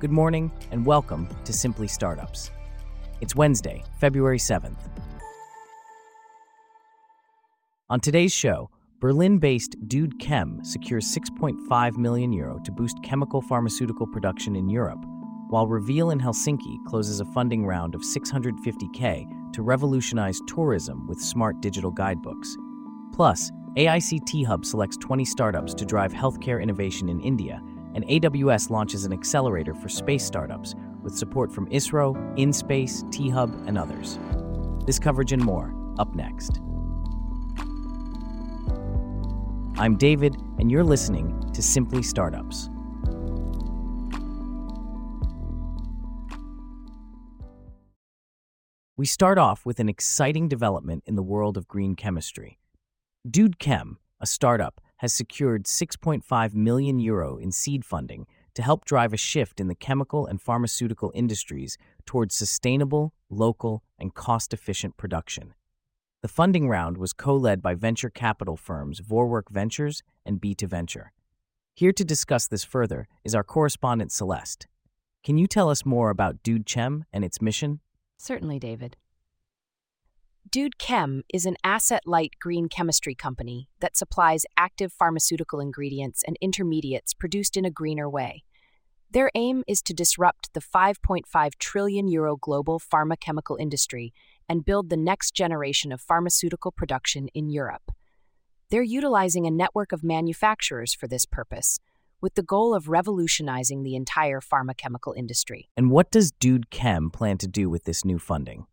Good morning and welcome to Simply Startups. It's Wednesday, February 7th. On today's show, Berlin-based DudeChem secures €6.5 million to boost chemical pharmaceutical production in Europe, while Reveel in Helsinki closes a funding round of $650K to revolutionize tourism with smart digital guidebooks. Plus, AIC T-Hub selects 20 startups to drive healthcare innovation in India, and AWS launches an accelerator for space startups with support from ISRO, IN-SPACe, T-Hub, and others. This coverage and more, up next. I'm David, and you're listening to Simply Startups. We start off with an exciting development in the world of green chemistry. DudeChem, a startup, has secured €6.5 million in seed funding to help drive a shift in the chemical and pharmaceutical industries towards sustainable, local, and cost-efficient production. The funding round was co-led by venture capital firms Vorwerk Ventures and B2Venture. Here to discuss this further is our correspondent Celeste. Can you tell us more about DudeChem and its mission? Certainly, David. DudeChem is an asset-light green chemistry company that supplies active pharmaceutical ingredients and intermediates produced in a greener way. Their aim is to disrupt the €5.5 trillion global pharmaceutical industry and build the next generation of pharmaceutical production in Europe. They're utilizing a network of manufacturers for this purpose, with the goal of revolutionizing the entire pharmaceutical industry. And what does DudeChem plan to do with this new funding?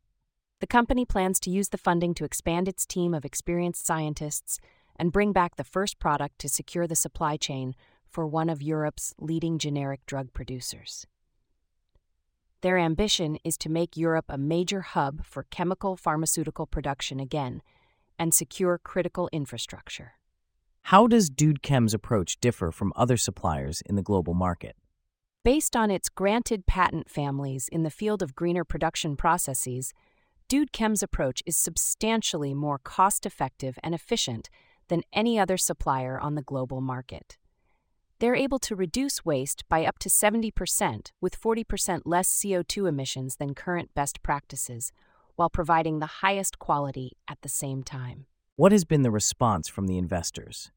The company plans to use the funding to expand its team of experienced scientists and bring back the first product to secure the supply chain for one of Europe's leading generic drug producers. Their ambition is to make Europe a major hub for chemical pharmaceutical production again and secure critical infrastructure. How does DudeChem's approach differ from other suppliers in the global market? Based on its granted patent families in the field of greener production processes, DudeChem's approach is substantially more cost-effective and efficient than any other supplier on the global market. They're able to reduce waste by up to 70% with 40% less CO2 emissions than current best practices, while providing the highest quality at the same time. What has been the response from the investors?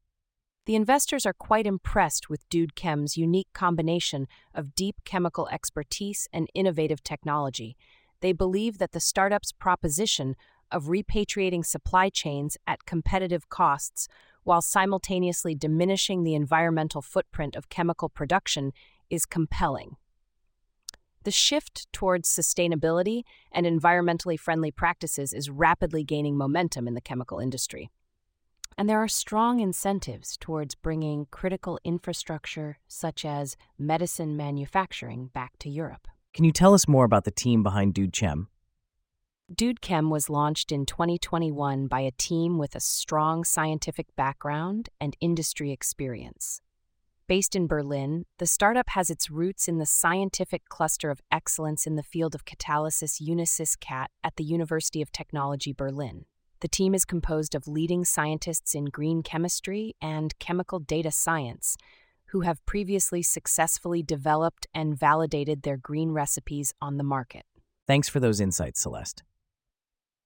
The investors are quite impressed with DudeChem's unique combination of deep chemical expertise and innovative technology. They believe that the startup's proposition of repatriating supply chains at competitive costs while simultaneously diminishing the environmental footprint of chemical production is compelling. The shift towards sustainability and environmentally friendly practices is rapidly gaining momentum in the chemical industry. And there are strong incentives towards bringing critical infrastructure, such as medicine manufacturing, back to Europe. Can you tell us more about the team behind DudeChem? DudeChem was launched in 2021 by a team with a strong scientific background and industry experience. Based in Berlin, the startup has its roots in the scientific cluster of excellence in the field of catalysis UnisysCat at the University of Technology Berlin. The team is composed of leading scientists in green chemistry and chemical data science, who have previously successfully developed and validated their green recipes on the market. Thanks for those insights, Celeste.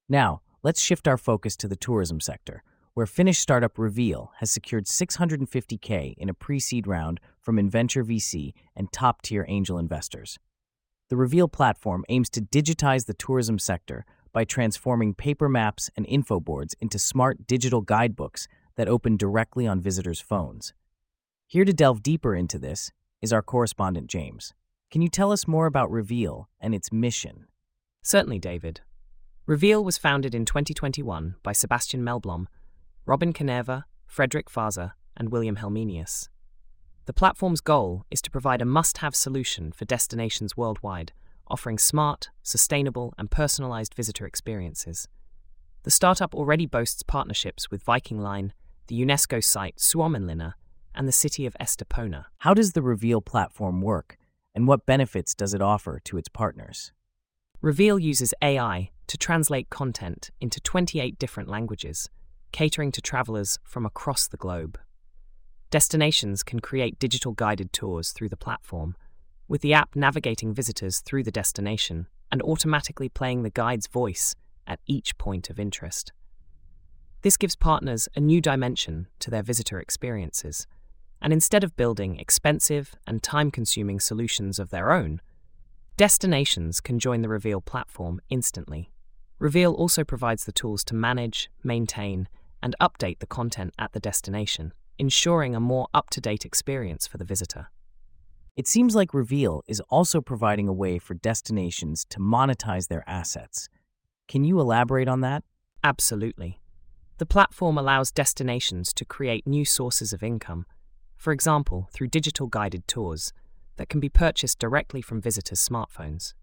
Now, let's shift our focus to the tourism sector, where Finnish startup Reveel has secured $650K in a pre-seed round from Inventure VC and top-tier angel investors. The Reveel platform aims to digitize the tourism sector by transforming paper maps and info boards into smart digital guidebooks that open directly on visitors' phones. Here to delve deeper into this is our correspondent, James. Can you tell us more about Reveel and its mission? Certainly, David. Reveel was founded in 2021 by Sebastian Melblom, Robin Canerva, Frederick Fazer, and William Helmenius. The platform's goal is to provide a must-have solution for destinations worldwide, offering smart, sustainable, and personalized visitor experiences. The startup already boasts partnerships with Viking Line, the UNESCO site Suomenlinna, and the city of Estepona. How does the Reveel platform work, and what benefits does it offer to its partners? Reveel uses AI to translate content into 28 different languages, catering to travelers from across the globe. Destinations can create digital guided tours through the platform, with the app navigating visitors through the destination and automatically playing the guide's voice at each point of interest. This gives partners a new dimension to their visitor experiences, and instead of building expensive and time-consuming solutions of their own, destinations can join the Reveel platform instantly. Reveel also provides the tools to manage, maintain, and update the content at the destination, ensuring a more up-to-date experience for the visitor. It seems like Reveel is also providing a way for destinations to monetize their assets. Can you elaborate on that? Absolutely. The platform allows destinations to create new sources of income, for example, through digital guided tours that can be purchased directly from visitors' smartphones.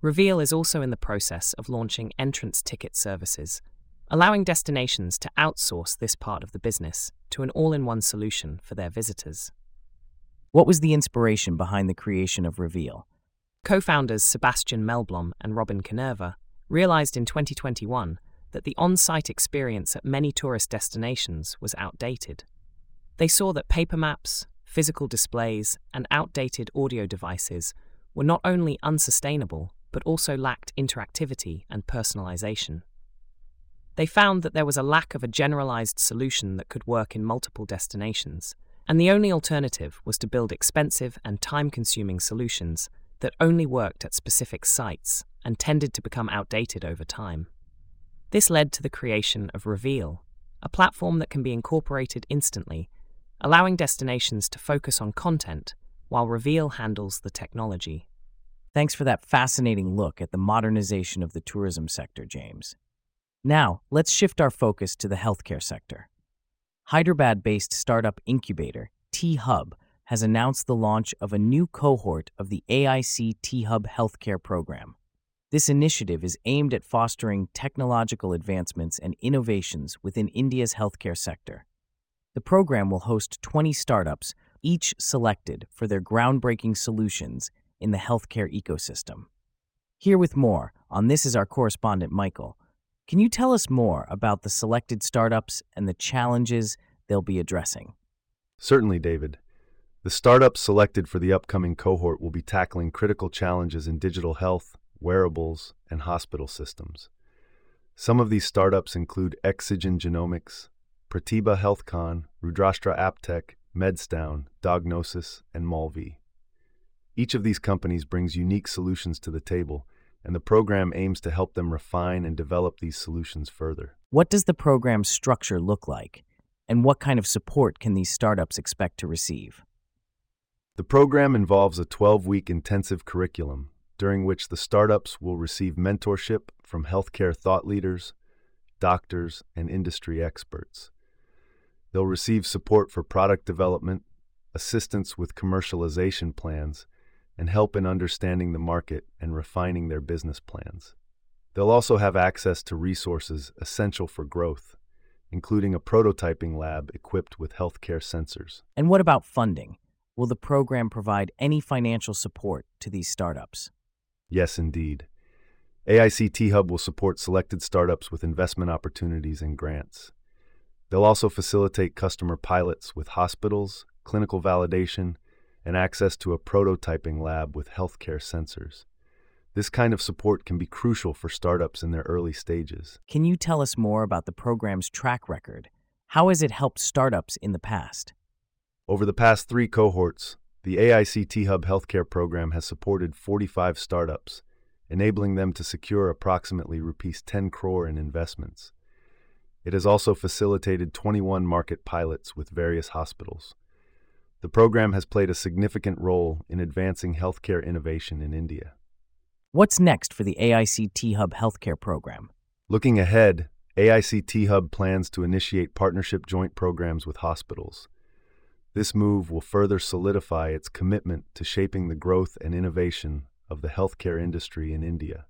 Reveel is also in the process of launching entrance ticket services, allowing destinations to outsource this part of the business to an all-in-one solution for their visitors. What was the inspiration behind the creation of Reveel? Co-founders Sebastian Melblom and Robin Canerva realized in 2021 that the on-site experience at many tourist destinations was outdated. They saw that paper maps, physical displays, and outdated audio devices were not only unsustainable, but also lacked interactivity and personalization. They found that there was a lack of a generalized solution that could work in multiple destinations, and the only alternative was to build expensive and time-consuming solutions that only worked at specific sites and tended to become outdated over time. This led to the creation of Reveel, a platform that can be incorporated instantly, allowing destinations to focus on content while Reveel handles the technology. Thanks for that fascinating look at the modernization of the tourism sector, James. Now, let's shift our focus to the healthcare sector. Hyderabad-based startup incubator T-Hub has announced the launch of a new cohort of the AIC T-Hub healthcare program. This initiative is aimed at fostering technological advancements and innovations within India's healthcare sector. The program will host 20 startups, each selected for their groundbreaking solutions in the healthcare ecosystem. Here with more on this is our correspondent Michael. Can you tell us more about the selected startups and the challenges they'll be addressing? Certainly, David. The startups selected for the upcoming cohort will be tackling critical challenges in digital health, wearables, and hospital systems. Some of these startups include Exigen Genomics, Pratiba Healthcon, Rudrashtra Aptech, Medstown, Diagnosis, and Malvi. Each of these companies brings unique solutions to the table, and the program aims to help them refine and develop these solutions further. What does the program's structure look like, and what kind of support can these startups expect to receive? The program involves a 12-week intensive curriculum, during which the startups will receive mentorship from healthcare thought leaders, doctors, and industry experts. They'll receive support for product development, assistance with commercialization plans, and help in understanding the market and refining their business plans. They'll also have access to resources essential for growth, including a prototyping lab equipped with healthcare sensors. And what about funding? Will the program provide any financial support to these startups? Yes, indeed. AIC T-Hub will support selected startups with investment opportunities and grants. They'll also facilitate customer pilots with hospitals, clinical validation, and access to a prototyping lab with healthcare sensors. This kind of support can be crucial for startups in their early stages. Can you tell us more about the program's track record? How has it helped startups in the past? Over the past 3 cohorts, the AIC T-Hub healthcare program has supported 45 startups, enabling them to secure approximately rupees 10 crore in investments. It has also facilitated 21 market pilots with various hospitals. The program has played a significant role in advancing healthcare innovation in India. What's next for the AIC T-Hub healthcare program? Looking ahead, AIC T-Hub plans to initiate partnership joint programs with hospitals. This move will further solidify its commitment to shaping the growth and innovation of the healthcare industry in India.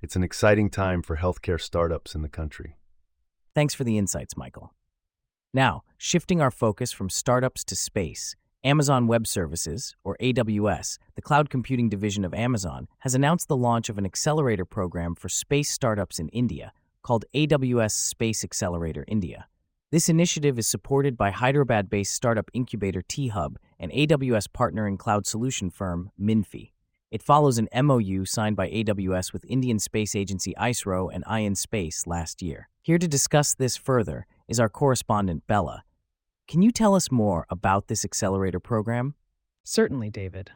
It's an exciting time for healthcare startups in the country. Thanks for the insights, Michael. Now, shifting our focus from startups to space, Amazon Web Services, or AWS, the cloud computing division of Amazon, has announced the launch of an accelerator program for space startups in India called AWS Space Accelerator India. This initiative is supported by Hyderabad-based startup incubator T-Hub and AWS partner and cloud solution firm Minfy. It follows an MOU signed by AWS with Indian space agency ISRO and IN-SPACe last year. Here to discuss this further is our correspondent, Bella. Can you tell us more about this accelerator program? Certainly, David.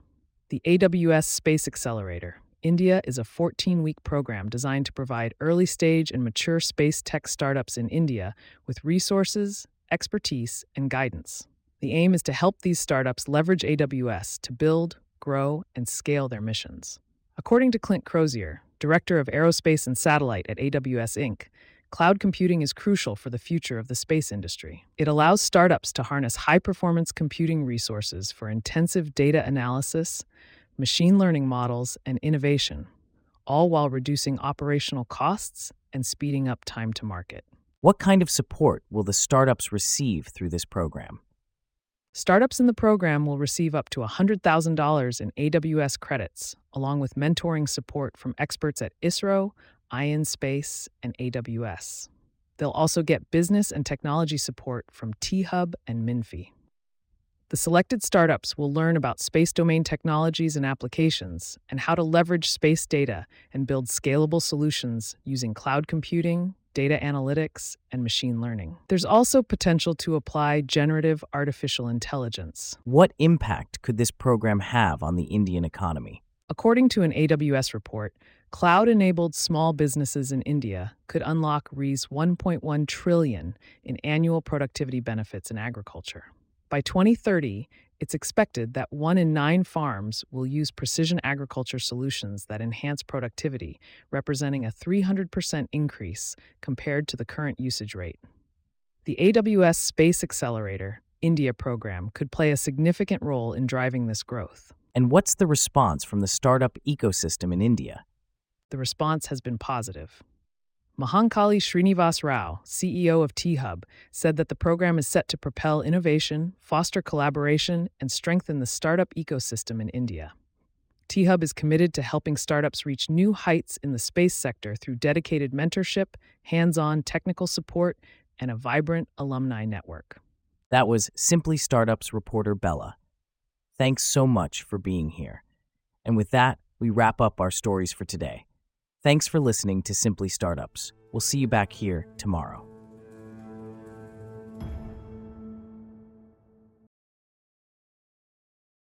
The AWS Space Accelerator, India, is a 14-week program designed to provide early-stage and mature space tech startups in India with resources, expertise, and guidance. The aim is to help these startups leverage AWS to build, grow, and scale their missions. According to Clint Crozier, Director of Aerospace and Satellite at AWS Inc., cloud computing is crucial for the future of the space industry. It allows startups to harness high-performance computing resources for intensive data analysis, machine learning models, and innovation, all while reducing operational costs and speeding up time to market. What kind of support will the startups receive through this program? Startups in the program will receive up to $100,000 in AWS credits, along with mentoring support from experts at ISRO, IN-SPACe, and AWS. They'll also get business and technology support from T-Hub and Minfy. The selected startups will learn about space domain technologies and applications and how to leverage space data and build scalable solutions using cloud computing, data analytics, and machine learning. There's also potential to apply generative artificial intelligence. What impact could this program have on the Indian economy? According to an AWS report, cloud-enabled small businesses in India could unlock Rs. 1.1 trillion in annual productivity benefits in agriculture. By 2030, it's expected that 1 in 9 farms will use precision agriculture solutions that enhance productivity, representing a 300% increase compared to the current usage rate. The AWS Space Accelerator India program could play a significant role in driving this growth. And what's the response from the startup ecosystem in India? The response has been positive. Mahankali Srinivas Rao, CEO of T-Hub, said that the program is set to propel innovation, foster collaboration, and strengthen the startup ecosystem in India. T-Hub is committed to helping startups reach new heights in the space sector through dedicated mentorship, hands-on technical support, and a vibrant alumni network. That was Simply Startups reporter Bella. Thanks so much for being here. And with that, we wrap up our stories for today. Thanks for listening to Simply Startups. We'll see you back here tomorrow.